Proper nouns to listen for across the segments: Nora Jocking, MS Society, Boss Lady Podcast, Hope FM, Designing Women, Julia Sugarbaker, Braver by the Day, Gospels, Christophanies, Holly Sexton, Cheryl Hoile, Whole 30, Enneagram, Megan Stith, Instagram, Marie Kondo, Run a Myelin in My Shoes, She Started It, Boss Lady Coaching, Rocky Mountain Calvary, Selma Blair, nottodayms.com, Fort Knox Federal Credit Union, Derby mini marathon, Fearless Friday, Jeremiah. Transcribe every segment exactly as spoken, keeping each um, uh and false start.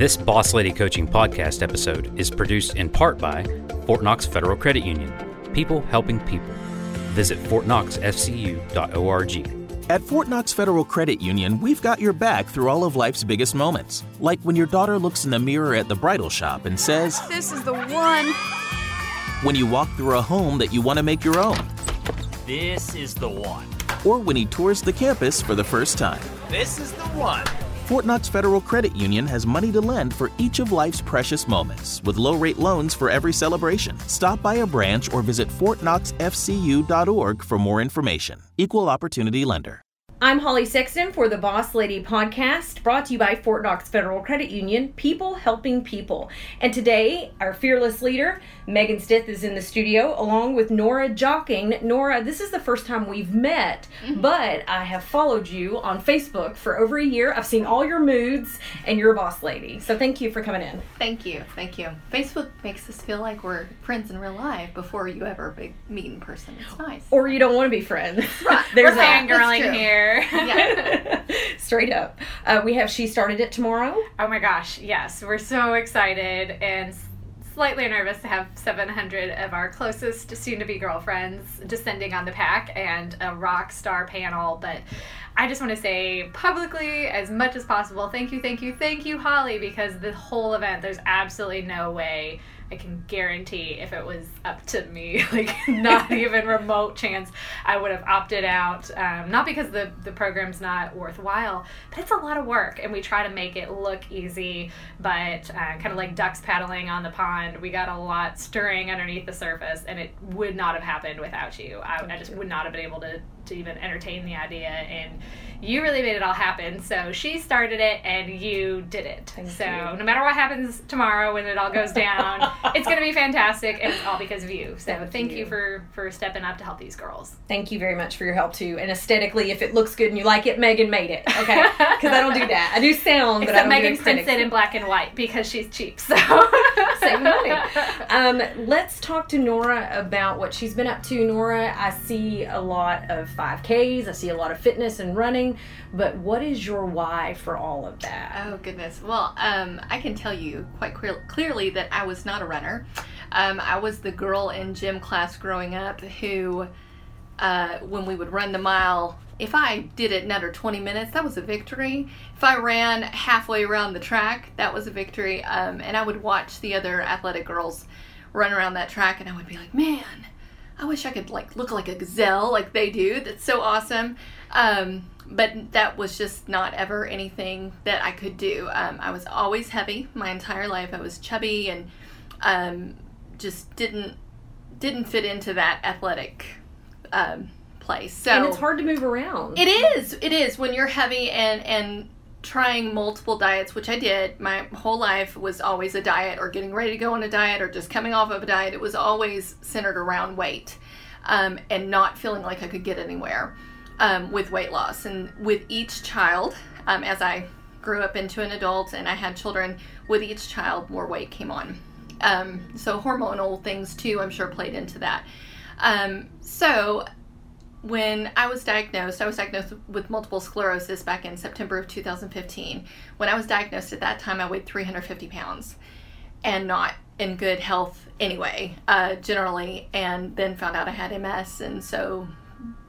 This Boss Lady Coaching podcast episode is produced in part by Fort Knox Federal Credit Union, people helping people. Visit fort knox f c u dot org. At Fort Knox Federal Credit Union, we've got your back through all of life's biggest moments. Like when your daughter looks in the mirror at the bridal shop and says, "This is the one." When you walk through a home that you want to make your own. This is the one. Or when he tours the campus for the first time. This is the one. Fort Knox Federal Credit Union has money to lend for each of life's precious moments, with low-rate loans for every celebration. Stop by a branch or visit fort knox f c u dot org for more information. Equal Opportunity Lender. I'm Holly Sexton for the Boss Lady Podcast, brought to you by Fort Knox Federal Credit Union, people helping people. And today, our fearless leader, Megan Stith, is in the studio, along with Nora Jocking. Nora, this is the first time we've met, mm-hmm. but I have followed you on Facebook for over a year. I've seen all your moods, and you're a boss lady. So thank you for coming in. Thank you. Thank you. Facebook makes us feel like we're friends in real life before you ever meet in person. It's nice. Or you don't want to be friends. Right. There's we're fangirling here. Yeah. Straight up. Uh, we have She Started It tomorrow. Oh my gosh, yes. We're so excited and slightly nervous to have seven hundred of our closest soon-to-be girlfriends descending on the pack and a rock star panel. But I just want to say publicly as much as possible, thank you, thank you, thank you, Holly, because the whole event, there's absolutely no way, I can guarantee if it was up to me, like not even remote chance, I would have opted out. Um, not because the, the program's not worthwhile, but it's a lot of work, and we try to make it look easy, but uh, kind of like ducks paddling on the pond, we got a lot stirring underneath the surface, and it would not have happened without you. I, I just would not have been able to, to even entertain the idea, and you really made it all happen. So She Started It, and you did it. Thank so you. No matter what happens tomorrow when it all goes down, it's going to be fantastic, and it's all because of you. So thank, thank you, you for, for stepping up to help these girls. Thank you very much for your help, too. And aesthetically, if it looks good and you like it, Megan made it, okay? Because I don't do that. I do sound, Except but I don't Megan do Megan stints it in black and white because she's cheap, so save money. Um, let's talk to Nora about what she's been up to. Nora, I see a lot of five Ks. I see a lot of fitness and running. But what is your why for all of that? Oh, goodness. Well, um, I can tell you quite clear- clearly that I was not a runner. Um, I was the girl in gym class growing up who, uh, when we would run the mile, if I did it in under twenty minutes, that was a victory. If I ran halfway around the track, that was a victory. Um, and I would watch the other athletic girls run around that track, and I would be like, man, I wish I could like look like a gazelle like they do. That's so awesome. Um, But that was just not ever anything that I could do. Um, I was always heavy my entire life. I was chubby and um, just didn't didn't fit into that athletic um, place. So and it's hard to move around. It is. It is when you're heavy and and trying multiple diets, which I did. My whole life was always a diet or getting ready to go on a diet or just coming off of a diet. It was always centered around weight um, and not feeling like I could get anywhere. Um, with weight loss, and with each child, um, as I grew up into an adult and I had children, with each child more weight came on. Um, so hormonal things too, I'm sure, played into that. Um, so when I was diagnosed, I was diagnosed with multiple sclerosis back in September of two thousand fifteen. When I was diagnosed at that time, I weighed three hundred fifty pounds and not in good health anyway, uh, generally, and then found out I had M S, and so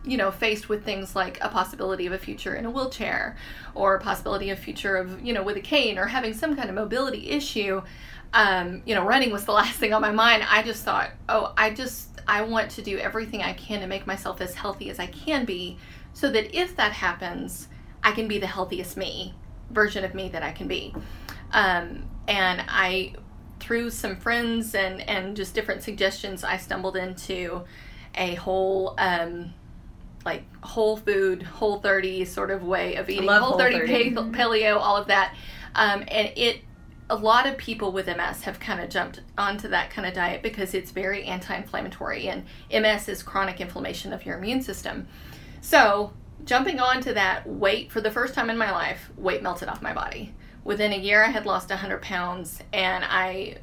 you know, faced with things like a possibility of a future in a wheelchair or a possibility of future of, you know, with a cane or having some kind of mobility issue, um, you know, running was the last thing on my mind. I just thought, oh, I just, I want to do everything I can to make myself as healthy as I can be so that if that happens, I can be the healthiest me, version of me that I can be. Um, and I, through some friends and, and just different suggestions, I stumbled into a whole, um, like whole food, whole thirty sort of way of eating, whole thirty, paleo, all of that. Um, and it, a lot of people with M S have kind of jumped onto that kind of diet because it's very anti-inflammatory, and M S is chronic inflammation of your immune system. So jumping onto that weight, for the first time in my life, weight melted off my body. Within a year, I had lost one hundred pounds, and I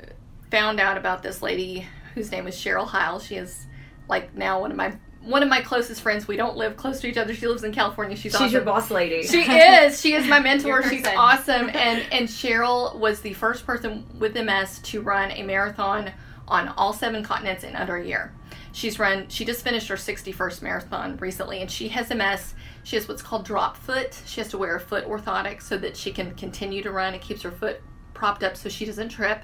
found out about this lady whose name was Cheryl Hoile. She is like now one of my one of my closest friends. We don't live close to each other. She lives in California. She's, she's awesome. She's your boss lady. She is. She is my mentor. She's awesome. And and Cheryl was the first person with M S to run a marathon on all seven continents in under a year. She's run, she just finished her sixty-first marathon recently, and she has M S. She has what's called drop foot. She has to wear a foot orthotic so that she can continue to run. It keeps her foot propped up so she doesn't trip.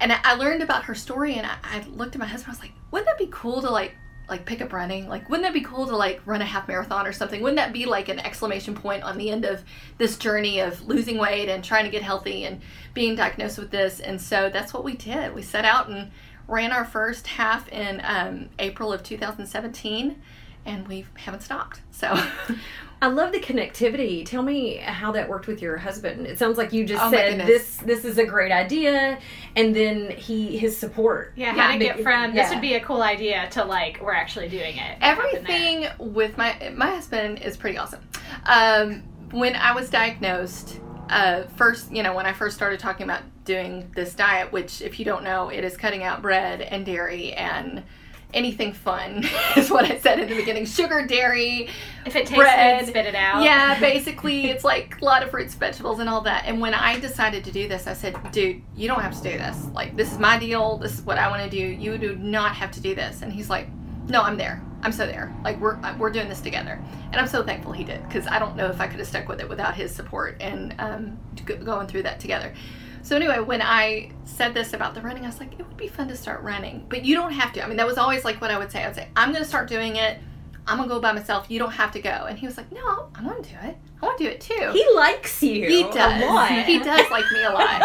And I learned about her story, and I, I looked at my husband. I was like, wouldn't that be cool to, like, like pick up running? Like, wouldn't that be cool to, like, run a half marathon or something? Wouldn't that be, like, an exclamation point on the end of this journey of losing weight and trying to get healthy and being diagnosed with this? And so that's what we did. We set out and ran our first half in um, April of two thousand seventeen, and we haven't stopped. So I love the connectivity. Tell me how that worked with your husband. It sounds like you just oh said this this is a great idea, and then he his support. Yeah, how to get from yeah. this would be a cool idea to, like, we're actually doing it. Everything with my my husband is pretty awesome. Um, when I was diagnosed, uh, first, you know, when I first started talking about doing this diet, which, if you don't know, it is cutting out bread and dairy and anything fun is what I said in the beginning. Sugar, dairy, if it tastes bread, good, spit it out. Yeah, basically, it's like a lot of fruits, vegetables, and all that. And when I decided to do this, I said, dude, you don't have to do this. Like, this is my deal. This is what I want to do. You do not have to do this. And he's like, no, I'm there. I'm so there. Like, we're we're doing this together. And I'm so thankful he did, because I don't know if I could have stuck with it without his support and um, going through that together. So anyway, when I said this about the running, I was like, it would be fun to start running, but you don't have to. I mean, that was always, like, what I would say. I would say, I'm going to start doing it. I'm going to go by myself. You don't have to go. And he was like, no, I want to do it. I want to do it too. He likes you. He does. A lot. He does like me a lot.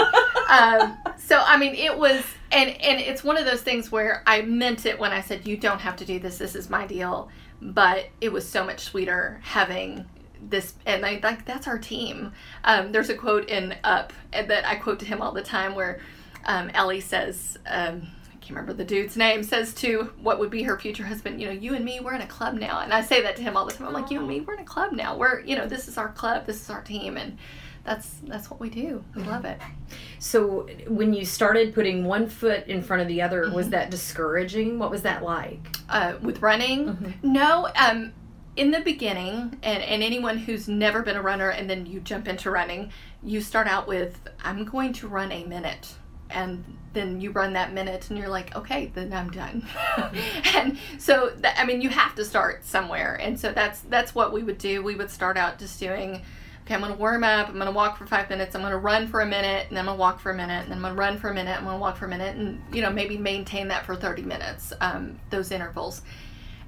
um, so, I mean, it was, and, and it's one of those things where I meant it when I said, you don't have to do this. This is my deal. But it was so much sweeter having this, and I like that's our team. Um, there's a quote in Up that I quote to him all the time where um, Ellie says, um, I can't remember the dude's name, says to what would be her future husband, you know, you and me, we're in a club now. And I say that to him all the time. I'm like, you and me, we're in a club now. We're, you know, this is our club, this is our team. And that's that's what we do. We love it. So when you started putting one foot in front of the other, mm-hmm. was that discouraging? What was that like? Uh, with running? Mm-hmm. No, um, in the beginning, and, and anyone who's never been a runner and then you jump into running, you start out with, I'm going to run a minute. And then you run that minute and you're like, okay, then I'm done. And so, that, I mean, you have to start somewhere. And so that's that's what we would do. We would start out just doing, okay, I'm going to warm up. I'm going to walk for five minutes. I'm going to run for a minute. And then I'm going to walk for a minute. And then I'm going to run for a minute. I'm going to walk for a minute. And, you know, maybe maintain that for thirty minutes, um, those intervals.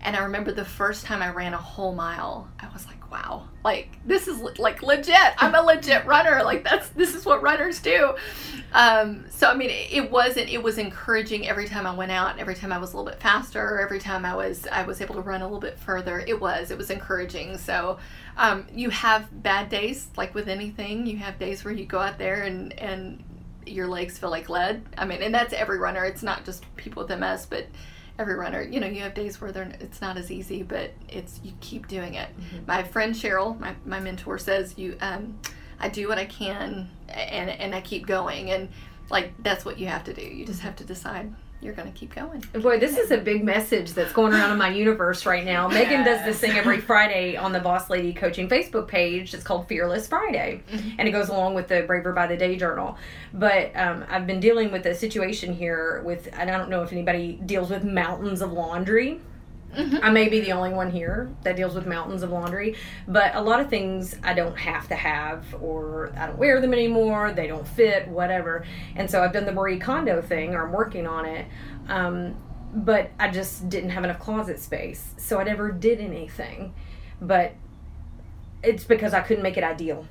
And I remember the first time I ran a whole mile, I was like, wow, like, this is, like, legit. I'm a legit runner. Like, that's, this is what runners do. Um, so, I mean, it wasn't, it was encouraging every time I went out, and every time I was a little bit faster, every time I was, I was able to run a little bit further. It was, it was encouraging. So, um, you have bad days, like with anything. You have days where you go out there and, and your legs feel like lead. I mean, and that's every runner. It's not just people with M S, but every runner, you know, you have days where they're, it's not as easy, but it's, you keep doing it. Mm-hmm. My friend Cheryl, my, my mentor, says, "You, um, I do what I can, and and I keep going." And, like, that's what you have to do. You just have to decide you're going to keep going. Boy, this is a big message that's going around in my universe right now. Yes. Megan does this thing every Friday on the Boss Lady Coaching Facebook page. It's called Fearless Friday, mm-hmm. and it goes along with the Braver by the Day journal. But um, I've been dealing with a situation here with, and I don't know if anybody deals with mountains of laundry. Mm-hmm. I may be the only one here that deals with mountains of laundry, but a lot of things I don't have to have, or I don't wear them anymore, they don't fit, whatever. And so I've done the Marie Kondo thing, or I'm working on it, um, but I just didn't have enough closet space, so I never did anything. But it's because I couldn't make it ideal.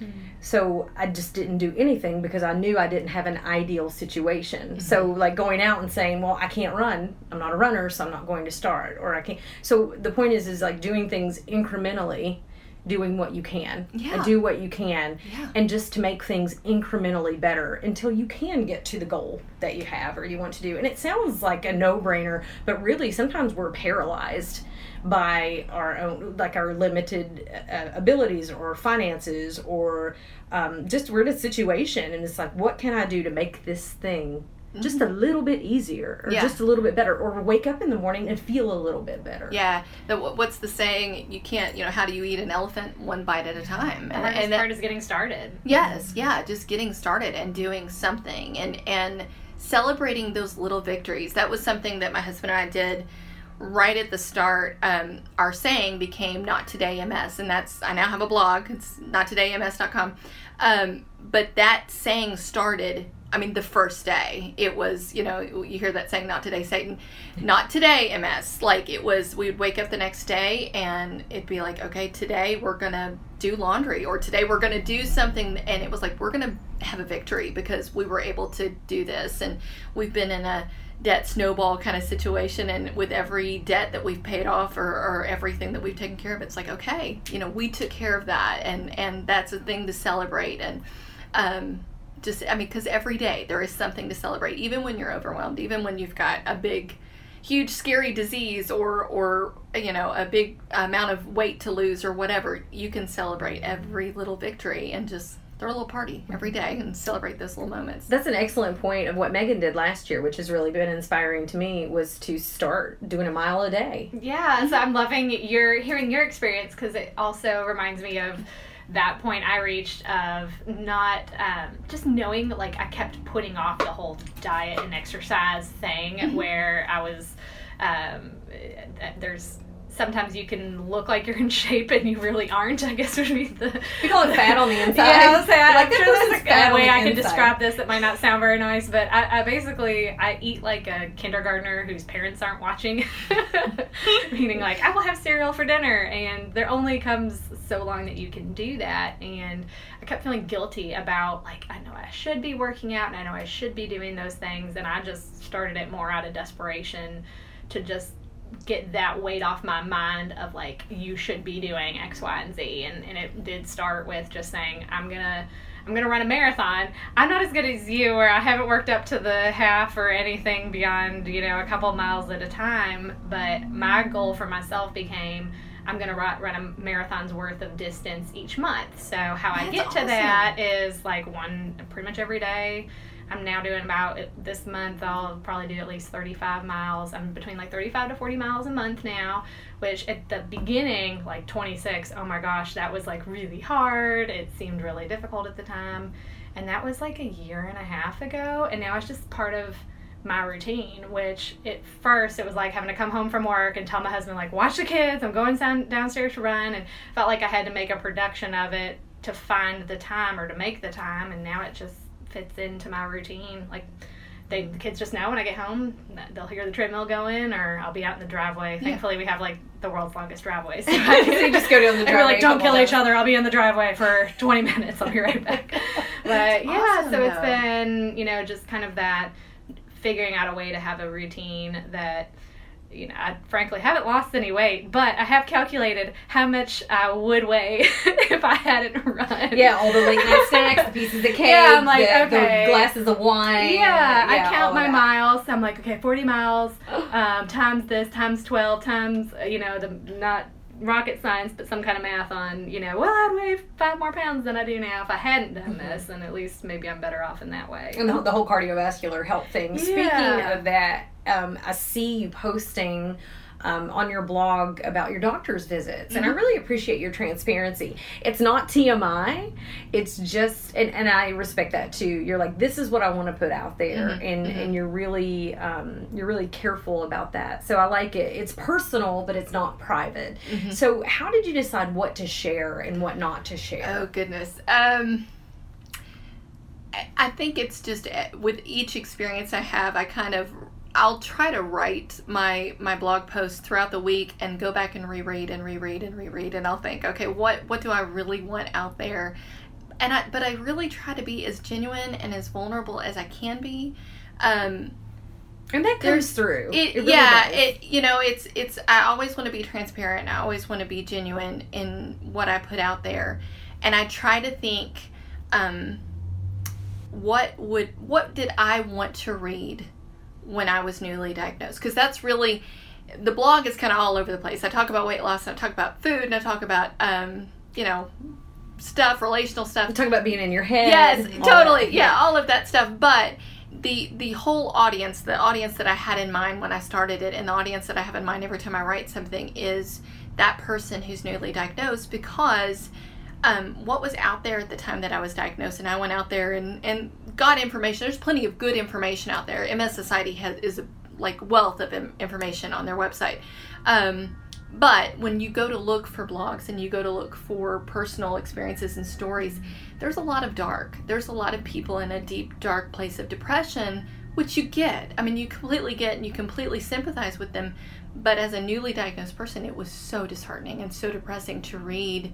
Mm-hmm. So I just didn't do anything because I knew I didn't have an ideal situation. Mm-hmm. So, like, going out and saying, well, I can't run. I'm not a runner, so I'm not going to start. Or I can't. So the point is, is like doing things incrementally, doing what you can. Yeah. And do what you can. Yeah. And just to make things incrementally better until you can get to the goal that you have or you want to do. And it sounds like a no-brainer, but really sometimes we're paralyzed by our own, like, our limited uh, abilities or finances, or um, just we're in a situation and it's like, what can I do to make this thing mm-hmm. just a little bit easier, or yeah. just a little bit better, or wake up in the morning and feel a little bit better. Yeah. The, what's the saying? You can't, you know, how do you eat an elephant? One bite at a time. And, and, and that part is getting started. Yes. Yeah. Just getting started and doing something and, and celebrating those little victories. That was something that my husband and I did right at the start. Um, our saying became Not Today M S, and that's, I now have a blog, it's not today m s dot com, um, but that saying started, I mean, the first day, it was, you know, you hear that saying, not today, Satan, not today M S, like it was, we would wake up the next day and it'd be like, okay, today we're going to do laundry, or today we're going to do something, and it was like, we're going to have a victory because we were able to do this, and we've been in a debt snowball kind of situation, and with every debt that we've paid off, or, or everything that we've taken care of, it's like, okay, you know, we took care of that, and and that's a thing to celebrate. And um just, I mean, because every day there is something to celebrate, even when you're overwhelmed, even when you've got a big, huge, scary disease, or or you know, a big amount of weight to lose, or whatever, you can celebrate every little victory and just throw a little party every day and celebrate those little moments. That's an excellent point of what Megan did last year, which has really been inspiring to me, was to start doing a mile a day. Yeah, so I'm loving your hearing your experience, because it also reminds me of that point I reached of not um, just knowing that, like, I kept putting off the whole diet and exercise thing, mm-hmm. where I was, um, there's sometimes you can look like you're in shape and you really aren't, I guess would be the... You call it fat on the inside. Yeah, I was saying, like, I'm sure there's a good way I can inside. describe this that might not sound very nice, but I, I basically, I eat like a kindergartner whose parents aren't watching. Meaning, like, I will have cereal for dinner, and there only comes so long that you can do that, and I kept feeling guilty about, like, I know I should be working out, and I know I should be doing those things, and I just started it more out of desperation to just get that weight off my mind of, like, you should be doing X, Y, and Z. And, and it did start with just saying, I'm gonna I'm gonna run a marathon. I'm not as good as you, or I haven't worked up to the half or anything beyond, you know, a couple of miles at a time. But my goal for myself became, I'm gonna run a marathon's worth of distance each month. So how That's I get to awesome. that is, like, one pretty much every day. I'm now doing about, this month, I'll probably do at least thirty-five miles. I'm between like thirty-five to forty miles a month now, which at the beginning, like twenty-six, oh my gosh, that was like really hard. It seemed really difficult at the time. And that was like a year and a half ago. And now it's just part of my routine, which at first it was like having to come home from work and tell my husband, like, watch the kids, I'm going down, downstairs to run. And felt like I had to make a production of it to find the time or to make the time. And now it just fits into my routine. Like, they, the kids just know when I get home, they'll hear the treadmill going, or I'll be out in the driveway. Yeah. Thankfully, we have like the world's longest driveway, so I just go down the driveway. We're like, don't kill each other. I'll be in the driveway for twenty minutes. I'll be right back. But yeah, awesome, so though. It's been, you know, just kind of that figuring out a way to have a routine that, you know, I frankly haven't lost any weight, but I have calculated how much I would weigh if I hadn't run. Yeah, all the late night snacks, the pieces of cake, yeah, I'm like, the, okay. the glasses of wine. Yeah, yeah, I count my that. miles. So I'm like, okay, forty miles um, times this, times twelve, times, you know, the not rocket science, but some kind of math on, you know, well, I'd weigh five more pounds than I do now if I hadn't done this, and at least maybe I'm better off in that way. And the, the whole cardiovascular health thing. Yeah. Speaking of that, um, I see you posting um, on your blog about your doctor's visits, mm-hmm. and I really appreciate your transparency. It's not T M I, it's just, and, and I respect that too. You're like, this is what I want to put out there, mm-hmm. and, mm-hmm. and you're really um, you're really careful about that. So I like it. It's personal, but it's not private. Mm-hmm. So how did you decide what to share and what not to share? Oh, goodness. Um, I think it's just, with each experience I have, I kind of I'll try to write my, my blog posts throughout the week and go back and reread and reread and reread, and I'll think, okay, what, what do I really want out there? And I, but I really try to be as genuine and as vulnerable as I can be. Um, and that comes through. It, it really yeah, does. It, you know, it's, it's, I always want to be transparent. I always want to be genuine in what I put out there. And I try to think, um, what would, what did I want to read when I was newly diagnosed? Because that's really, the blog is kind of all over the place. I talk about weight loss, and I talk about food, and I talk about, um, you know, stuff, relational stuff. You talk about being in your head. Yes, totally. Yeah, yeah, all of that stuff. But the the whole audience, the audience that I had in mind when I started it, and the audience that I have in mind every time I write something, is that person who's newly diagnosed, because um, what was out there at the time that I was diagnosed, and I went out there and, and got information. There's plenty of good information out there. M S Society has, is a like wealth of information on their website. Um, But when you go to look for blogs and you go to look for personal experiences and stories, there's a lot of dark. There's a lot of people in a deep, dark place of depression, which you get. I mean, you completely get and you completely sympathize with them. But as a newly diagnosed person, it was so disheartening and so depressing to read,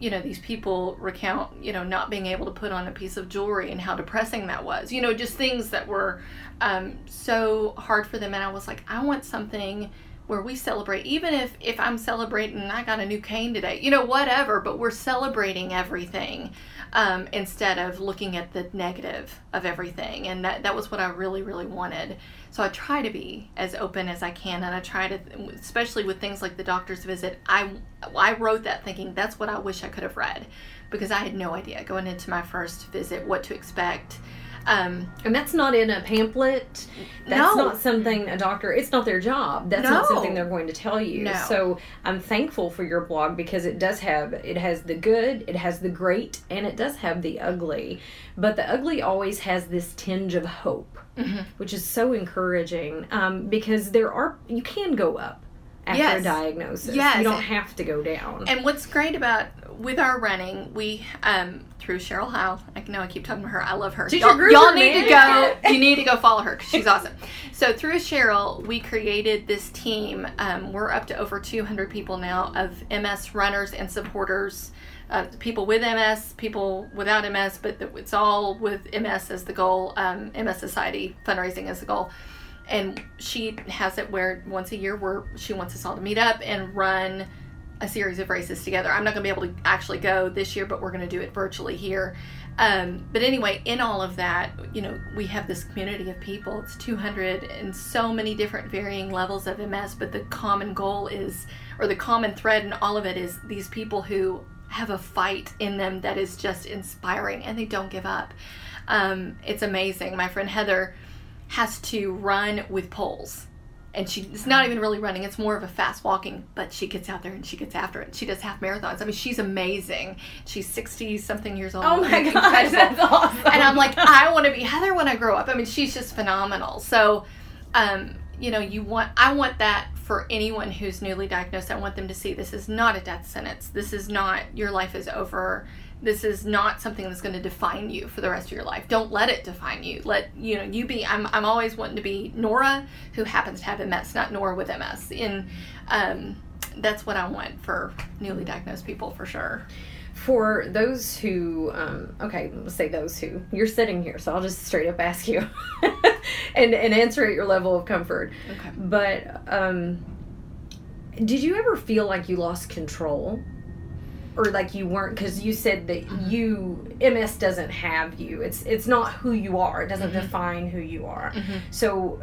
you know, these people recount, you know, not being able to put on a piece of jewelry and how depressing that was. You know, just things that were um, so hard for them. And I was like, I want something where we celebrate, even if, if I'm celebrating, I got a new cane today, you know, whatever, but we're celebrating everything um, instead of looking at the negative of everything. And that, that was what I really, really wanted. So I try to be as open as I can. And I try to, especially with things like the doctor's visit, I, I wrote that thinking that's what I wish I could have read, because I had no idea going into my first visit what to expect. Um, and that's not in a pamphlet. That's no. not something a doctor, it's not their job. That's no. not something they're going to tell you. No. So I'm thankful for your blog, because it does have, it has the good, it has the great, and it does have the ugly. But the ugly always has this tinge of hope, mm-hmm. which is so encouraging, um, because there are, you can go up after yes. a diagnosis. Yes. You don't have to go down. And what's great about, with our running, we, um, through Cheryl Hoile, I know I keep talking to her, I love her. She's y'all, your y'all need man. to go, you need to go follow her, because she's awesome. So through Cheryl, we created this team. Um, we're up to over two hundred people now of M S runners and supporters, uh, people with M S, people without M S, but it's all with M S as the goal, um, M S Society fundraising as the goal. And she has it where once a year where she wants us all to meet up and run a series of races together. I'm not going to be able to actually go this year, but we're going to do it virtually here. Um, but anyway, in all of that, you know, we have this community of people. It's two hundred and so many different varying levels of M S, but the common goal is, or the common thread in all of it is, these people who have a fight in them that is just inspiring, and they don't give up. Um, it's amazing. My friend Heather has to run with poles. And she, it's not even really running. It's more of a fast walking, but she gets out there and she gets after it. She does half marathons. I mean, she's amazing. She's sixty-something years old. Oh, my gosh, that's awesome. And I'm like, I want to be Heather when I grow up. I mean, she's just phenomenal. So, um, you know, you want, I want that for anyone who's newly diagnosed. I want them to see this is not a death sentence. This is not your life is over. This is not something that's going to define you for the rest of your life. Don't let it define you. Let, you know, you be, I'm I'm always wanting to be Nora, who happens to have M S, not Nora with M S. And um, that's what I want for newly diagnosed people, for sure. For those who, um, okay, let's say those who, you're sitting here, so I'll just straight up ask you and, and answer at your level of comfort. Okay. But um, did you ever feel like you lost control? Or like you weren't, because you said that you, M S doesn't have you. It's it's not who you are. It doesn't mm-hmm. define who you are. Mm-hmm. So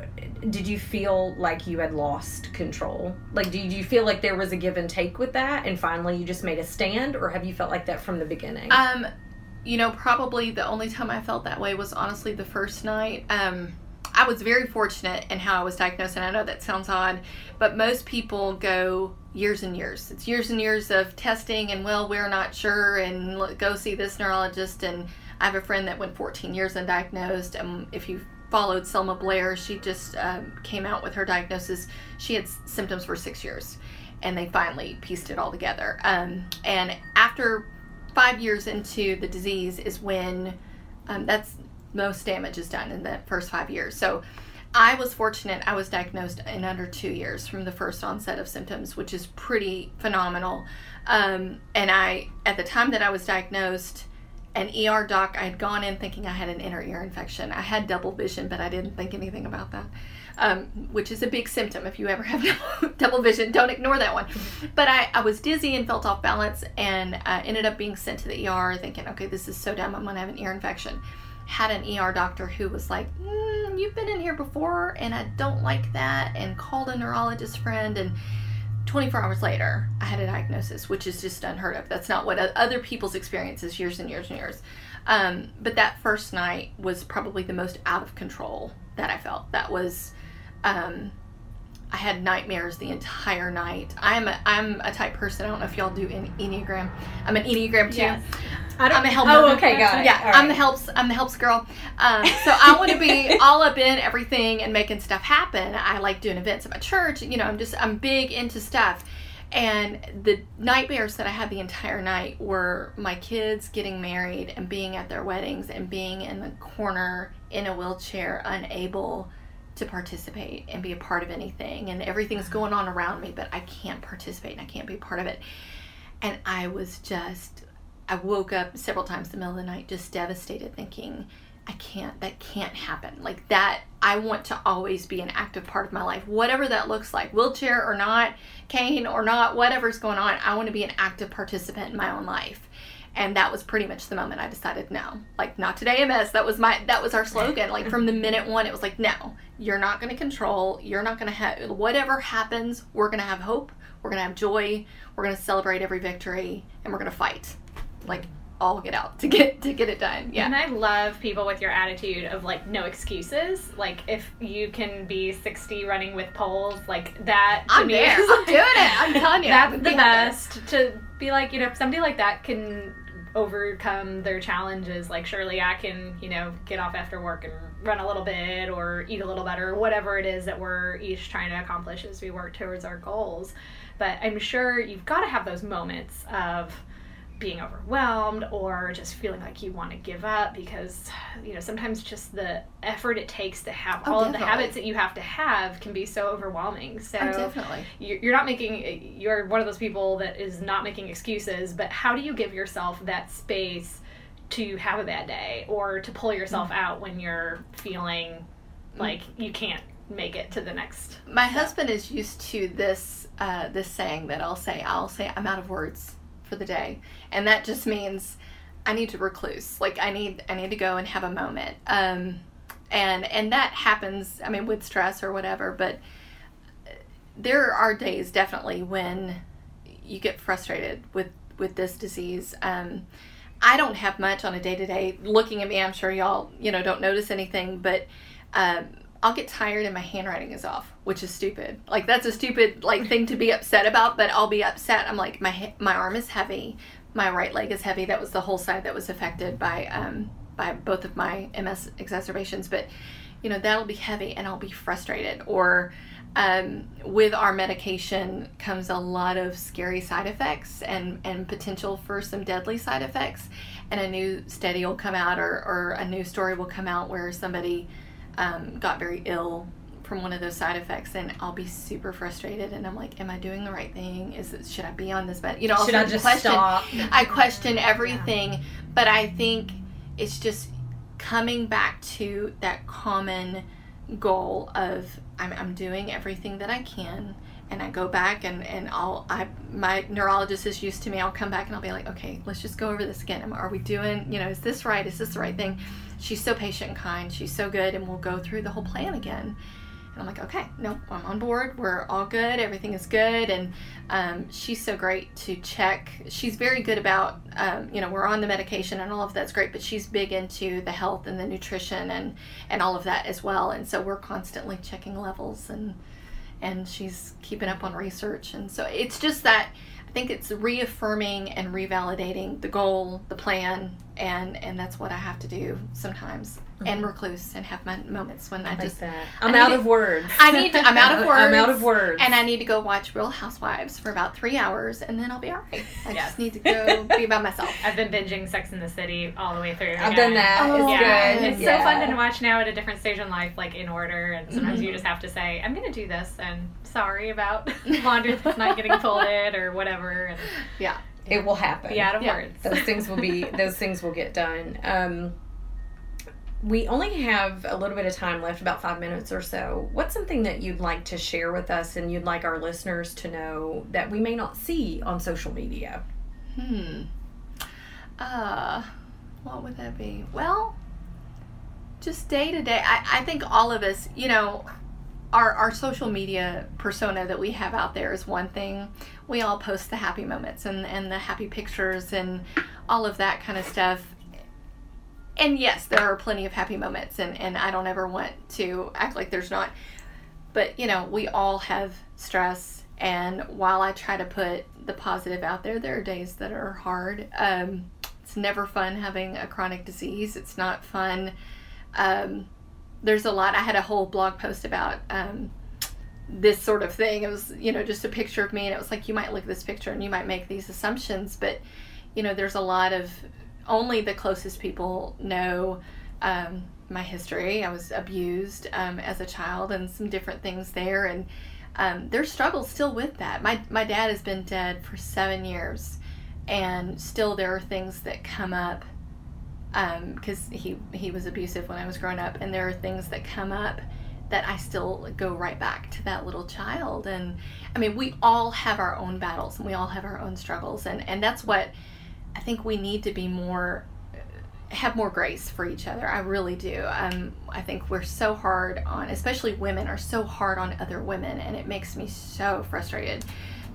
did you feel like you had lost control? Like, did you feel like there was a give and take with that, and finally you just made a stand? Or have you felt like that from the beginning? Um, you know, probably the only time I felt that way was honestly the first night. Um, I was very fortunate in how I was diagnosed, and I know that sounds odd, but most people go years and years. It's years and years of testing and, well, we're not sure, and go see this neurologist. And I have a friend that went fourteen years undiagnosed. Um, if you followed Selma Blair, she just um, came out with her diagnosis. She had s- symptoms for six years, and they finally pieced it all together. Um, and after five years into the disease is when um, that's most damage is done in the first five years. So I was fortunate. I was diagnosed in under two years from the first onset of symptoms, which is pretty phenomenal. Um, and I, at the time that I was diagnosed, an E R doc, I had gone in thinking I had an inner ear infection. I had double vision, but I didn't think anything about that, um, which is a big symptom. If you ever have double vision, don't ignore that one. But I, I was dizzy and felt off balance, and I ended up being sent to the E R thinking, okay, this is so dumb. I'm going to have an ear infection. Had an E R doctor who was like, mm, you've been in here before and I don't like that, and called a neurologist friend, and twenty-four hours later, I had a diagnosis, which is just unheard of. That's not what other people's experiences years and years and years. Um, but that first night was probably the most out of control that I felt. That was, um, I had nightmares the entire night. I'm a, I'm a type person. I don't know if y'all do an Enneagram. I'm an Enneagram too. Yes. I don't, I'm a help. Oh, okay, got it. Yeah, right. I'm the helps. I'm the helps girl. Um, so I want to be all up in everything and making stuff happen. I like doing events at my church. You know, I'm just I'm big into stuff. And the nightmares that I had the entire night were my kids getting married and being at their weddings and being in the corner in a wheelchair, unable to participate and be a part of anything. And everything's going on around me, but I can't participate and I can't be part of it. And I was just. I woke up several times in the middle of the night just devastated, thinking, I can't, that can't happen. Like that, I want to always be an active part of my life, whatever that looks like, wheelchair or not, cane or not, whatever's going on, I want to be an active participant in my own life. And that was pretty much the moment I decided, no, like not today, M S. That was my, that was our slogan. Like from the minute one, it was like, no, you're not going to control, you're not going to have, whatever happens, we're going to have hope, we're going to have joy, we're going to celebrate every victory, and we're going to fight. Like, all get out to get to get it done. Yeah. And I love people with your attitude of, like, no excuses. Like, if you can be sixty running with poles, like, that to I'm me there. Is, I'm doing it. I'm telling you. That's the best. There. To be like, you know, if somebody like that can overcome their challenges, like, surely I can, you know, get off after work and run a little bit or eat a little better, whatever it is that we're each trying to accomplish as we work towards our goals. But I'm sure you've got to have those moments of being overwhelmed or just feeling like you want to give up because, you know, sometimes just the effort it takes to have oh, all definitely. Of the habits that you have to have can be so overwhelming. So oh, definitely. You're not making, you're one of those people that is not making excuses, but how do you give yourself that space to have a bad day or to pull yourself mm-hmm. out when you're feeling mm-hmm. like you can't make it to the next My step. Husband is used to this, uh, this saying that I'll say, I'll say, I'm out of words for the day. And that just means I need to recluse. Like I need, I need to go and have a moment. Um, and, and that happens, I mean, with stress or whatever, but there are days definitely when you get frustrated with, with this disease. Um, I don't have much on a day to day. Looking at me, I'm sure y'all, you know, don't notice anything, but, um, I'll get tired and my handwriting is off, which is stupid. Like, that's a stupid, like, thing to be upset about, but I'll be upset. I'm like, my my arm is heavy. My right leg is heavy. That was the whole side that was affected by um by both of my M S exacerbations. But, you know, that'll be heavy and I'll be frustrated. Or um, with our medication comes a lot of scary side effects and, and potential for some deadly side effects. And a new study will come out or, or a new story will come out where somebody... Um, got very ill from one of those side effects, and I'll be super frustrated. And I'm like, am I doing the right thing? Is it, should I be on this bed? You know, I'll should I just question, stop? I question everything, yeah. But I think it's just coming back to that common goal of I'm, I'm doing everything that I can, and I go back and and I'll I my neurologist is used to me. I'll come back and I'll be like, okay, let's just go over this again. Are we doing? You know, is this right? Is this the right thing? She's so patient and kind. She's so good. And we'll go through the whole plan again. And I'm like, okay, nope, I'm on board. We're all good. Everything is good. And um, she's so great to check. She's very good about, um, you know, we're on the medication and all of that's great, but she's big into the health and the nutrition and, and all of that as well. And so we're constantly checking levels and, and she's keeping up on research. And so it's just that, I think it's reaffirming and revalidating the goal, the plan, and, and that's what I have to do sometimes. Mm-hmm. And recluse and have my moments when I, I like just... That. I'm I out of to, words. I need to, I'm out of words. I'm out of words. And I need to go watch Real Housewives for about three hours, and then I'll be all right. I yes. just need to go be by myself. I've been binging Sex in the City all the way through. I've yeah. done that. Oh, it's yeah. good. It's yeah. so fun to watch now at a different stage in life, like in order, and sometimes mm-hmm. you just have to say, I'm going to do this, and sorry about laundry that's not getting folded or whatever. And yeah. It will happen. Be out of yeah. words. Those things will be, those things will get done. Um, we only have a little bit of time left, about five minutes or so. What's something that you'd like to share with us and you'd like our listeners to know that we may not see on social media? Hmm. Uh, what would that be? Well, just day to day. I, I think all of us, you know, Our, our social media persona that we have out there is one thing. We all post the happy moments and, and the happy pictures and all of that kind of stuff. And yes, there are plenty of happy moments, and, and I don't ever want to act like there's not. But, you know, we all have stress. And while I try to put the positive out there, there are days that are hard. Um, it's never fun having a chronic disease. It's not fun. Um, There's a lot. I had a whole blog post about um, this sort of thing. It was, you know, just a picture of me, and it was like, you might look at this picture and you might make these assumptions, but, you know, there's a lot of, only the closest people know um, my history. I was abused um, as a child and some different things there, and um, there's struggles still with that. My my dad has been dead for seven years, and still there are things that come up. Um, because he, he was abusive when I was growing up, and there are things that come up that I still go right back to that little child. And I mean, we all have our own battles, and we all have our own struggles, and, and that's what I think we need to be more, have more grace for each other. I really do. Um, I think we're so hard on, especially women are so hard on other women, and it makes me so frustrated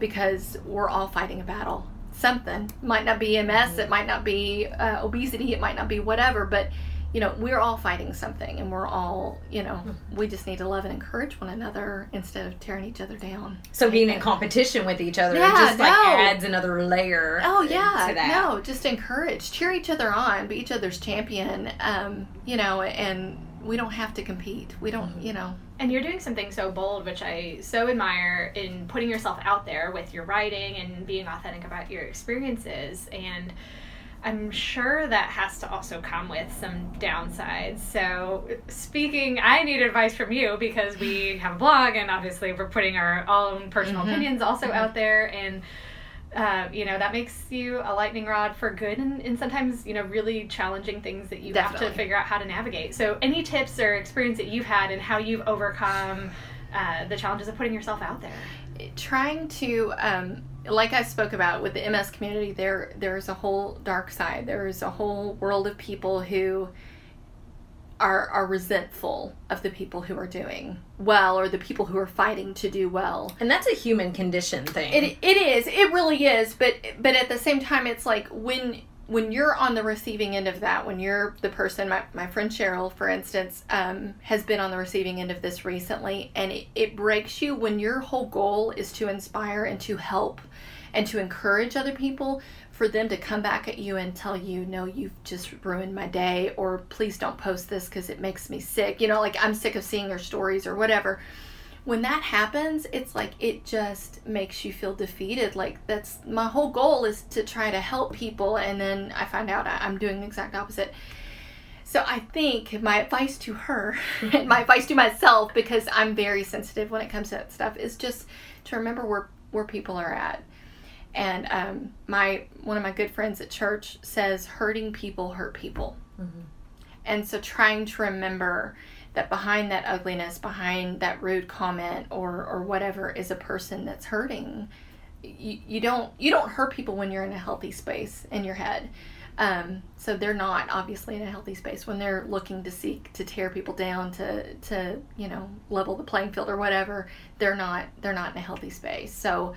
because we're all fighting a battle. Something might not be M S, it might not be uh, obesity, it might not be whatever, but you know, we're all fighting something, and we're all, you know, we just need to love and encourage one another instead of tearing each other down. So being in competition with each other, yeah, it just no. like adds another layer. Oh yeah, to that. No, just encourage, cheer each other on, be each other's champion. Um, you know, and we don't have to compete. We don't, you know. And you're doing something so bold, which I so admire, in putting yourself out there with your writing and being authentic about your experiences. And I'm sure that has to also come with some downsides. So speaking, I need advice from you, because we have a blog, and obviously we're putting our own personal mm-hmm. opinions also mm-hmm. out there. And, uh, you know, that makes you a lightning rod for good, and, and sometimes, you know, really challenging things that you Definitely. Have to figure out how to navigate. So any tips or experience that you've had and how you've overcome uh, the challenges of putting yourself out there? Trying to, um, like I spoke about with the M S community, there there's a whole dark side. There is a whole world of people who are are resentful of the people who are doing well, or the people who are fighting to do well. And that's a human condition thing. It it is. It really is. But but at the same time, it's like when when you're on the receiving end of that, when you're the person, my, my friend Cheryl, for instance, um, has been on the receiving end of this recently, and it, it breaks you when your whole goal is to inspire and to help and to encourage other people, for them to come back at you and tell you, no, you've just ruined my day, or please don't post this because it makes me sick. You know, like, I'm sick of seeing your stories or whatever. When that happens, it's like, it just makes you feel defeated. Like, that's my whole goal, is to try to help people. And then I find out I'm doing the exact opposite. So I think my advice to her and my advice to myself, because I'm very sensitive when it comes to that stuff, is just to remember where, where people are at. And um, my one of my good friends at church says, hurting people hurt people. Mm-hmm. And so trying to remember that behind that ugliness, behind that rude comment or, or whatever, is a person that's hurting. You, you don't you don't hurt people when you're in a healthy space in your head. Um, so they're not obviously in a healthy space when they're looking to seek to tear people down, to to you know level the playing field or whatever. They're not they're not in a healthy space. So.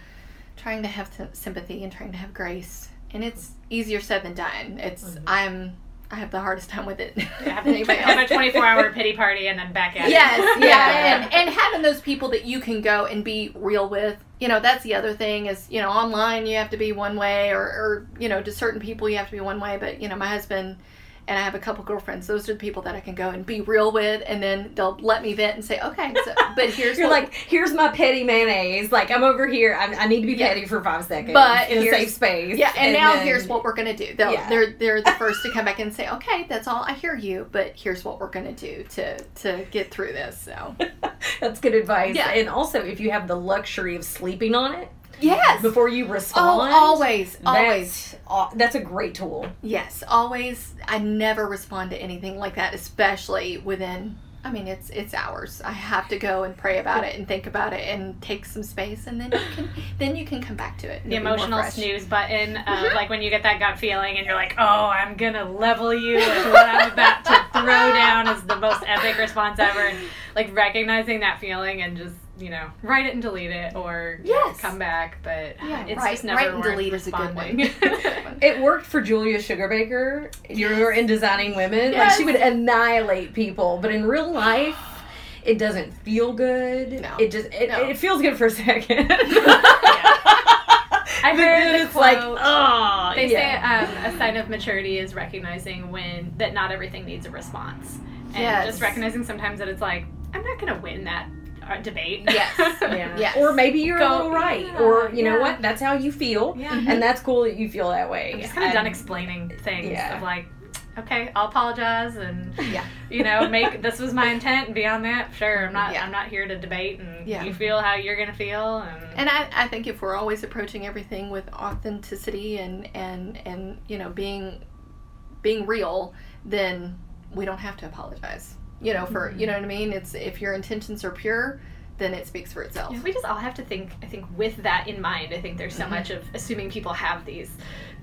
Trying to have sympathy and trying to have grace, and it's easier said than done. It's mm-hmm. I'm I have the hardest time with it. Yeah, I'm a twenty-four hour pity party and then back at yes, it. Yes, yeah, and, and having those people that you can go and be real with. You know, that's the other thing is, you know, online you have to be one way, or, or you know, to certain people you have to be one way. But you know, my husband and I have a couple girlfriends. Those are the people that I can go and be real with, and then they'll let me vent and say, okay, so, but here's You're what, like, here's my petty mayonnaise. Like, I'm over here. I, I need to be yeah. petty for five seconds. But in a safe space. Yeah, and, and now then, here's what we're going to do. They'll, yeah. They're they're the first to come back and say, okay, that's all. I hear you, but here's what we're going to do to to get through this. So that's good advice. Yeah. And also, if you have the luxury of sleeping on it, yes. Before you respond. Oh, always, always. That's, that's a great tool. Yes, always. I never respond to anything like that, especially within I mean, it's it's hours. I have to go and pray about it and think about it and take some space, and then you can then you can come back to it. The emotional snooze button, of mm-hmm. like when you get that gut feeling and you're like, oh, I'm gonna level you with what I'm about to throw down is the most epic response ever. And like recognizing that feeling and just, you know, write it and delete it, or yes. come back, but yeah, it's right. just never write and delete is a good one. It worked for Julia Sugarbaker. You yes. were in Designing Women. Yes. Like, she would annihilate people, but in real life, it doesn't feel good. No. It just it, no. it feels good for a second. I heard it's quote, like, oh, they yeah. say um, a sign of maturity is recognizing when that not everything needs a response, and yes. just recognizing sometimes that it's like, I'm not gonna win that. Debate. Yes. Yeah. Yes. Or maybe you're Go, a little right. Yeah, or you yeah. know what? That's how you feel. Yeah. And that's cool that you feel that way. I'm just kind of done explaining things yeah. of like, okay, I'll apologize and yeah. you know, make this was my intent, and beyond that, sure, I'm not yeah. I'm not here to debate, and yeah. you feel how you're gonna feel. And And I, I think if we're always approaching everything with authenticity and, and, and you know, being being real, then we don't have to apologize. You know, for, you know what I mean? It's, if your intentions are pure, then it speaks for itself. Yeah, we just all have to think, I think, with that in mind. I think there's so mm-hmm. much of assuming people have these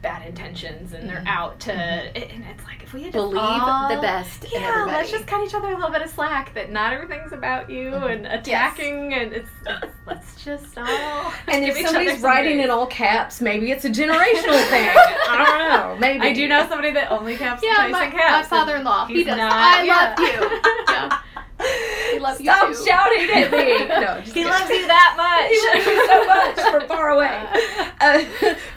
bad intentions and mm-hmm. they're out to, mm-hmm. and it's like, if we had Believe all, the best yeah, in everybody. Yeah, let's just cut each other a little bit of slack that not everything's about you mm-hmm. and attacking yes. and it's, it's, let's just all And if somebody's writing in all caps, maybe it's a generational thing. I don't know. Maybe. I do know somebody that only caps yeah, my, caps. Yeah, my father-in-law. He does. Not, I yeah. love you. Yeah. He loves Stop you too. shouting at me. No, just he kidding. loves you that much. He loves you so much from far away. Uh,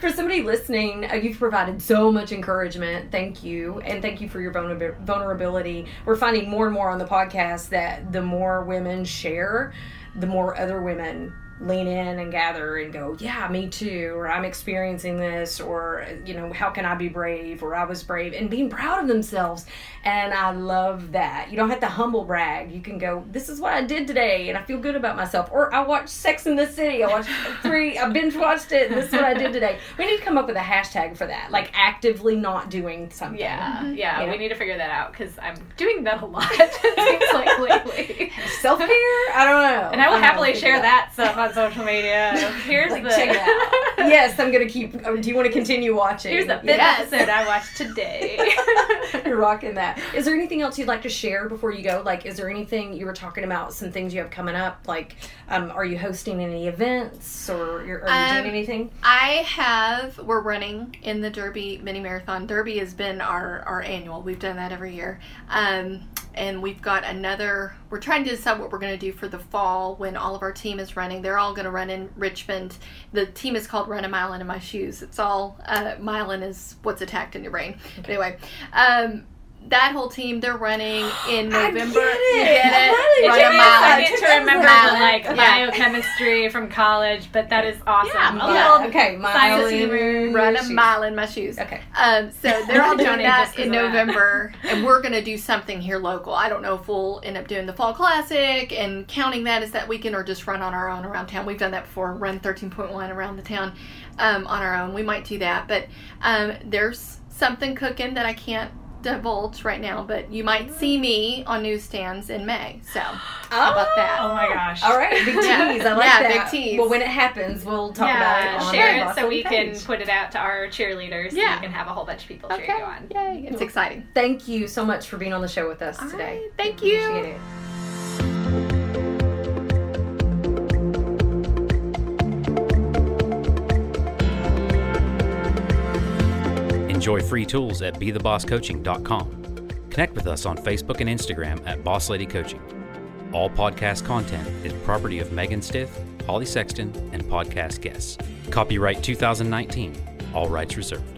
for somebody listening, uh, you've provided so much encouragement. Thank you. And thank you for your vulner- vulnerability. We're finding more and more on the podcast that the more women share, the more other women lean in and gather and go, yeah, me too, or I'm experiencing this, or, you know, how can I be brave, or I was brave, and being proud of themselves. And I love that. You don't have to humble brag. You can go, this is what I did today, and I feel good about myself. Or I watched Sex in the City. I watched three, I binge watched it, and this is what I did today. We need to come up with a hashtag for that, like actively not doing something. Yeah, mm-hmm. yeah, you know? We need to figure that out, because I'm doing that a lot, like lately. Self-care? I don't know. And I will I happily share that, so I'm on social media. Here's like, the check it out. Yes, I'm gonna keep. Oh, do you want to continue watching? Here's the fifth yes. episode I watched today. You're rocking that. Is there anything else you'd like to share before you go? Like, is there anything you were talking about? Some things you have coming up. Like, um, are you hosting any events or you're, are you um, doing anything? I have. We're running in the Derby mini marathon. Derby has been our our annual. We've done that every year. Um, and we've got another. We're trying to decide what we're gonna do for the fall when all of our team is running. They're all going to run in Richmond. The team is called Run a Myelin in My Shoes. It's all, uh, myelin is what's attacked in your brain. Okay. But anyway, um, that whole team, they're running in November. I get it. Get it? It Run a myelin. I get to remember myelin. like yeah. biochemistry from college, but that is awesome. Yeah. yeah. yeah. Okay, myelin. Run a myelin in My Shoes. Okay. Um, so they're all doing that in November, and we're going to do something here local. I don't know if we'll end up doing the Fall Classic and counting that as that weekend, or just run on our own around town. We've done that before. Run thirteen point one around the town um, on our own. We might do that, but um, there's something cooking that I can't divulge right now, but you might see me on newsstands in May. So, how oh, about that? Oh my gosh. All right, big tease. I like yeah, that. Yeah, big tease. Well, when it happens, we'll talk yeah, about it on share it so we page. can put it out to our cheerleaders yeah. and we can have a whole bunch of people okay. cheer you on. Yay. It's well, exciting. Thank you so much for being on the show with us All today. Right, thank you. Appreciate it. Enjoy free tools at be the boss coaching dot com. Connect with us on Facebook and Instagram at Boss Lady Coaching. All podcast content is property of Megan Stiff, Holly Sexton, and podcast guests. Copyright twenty nineteen. All rights reserved.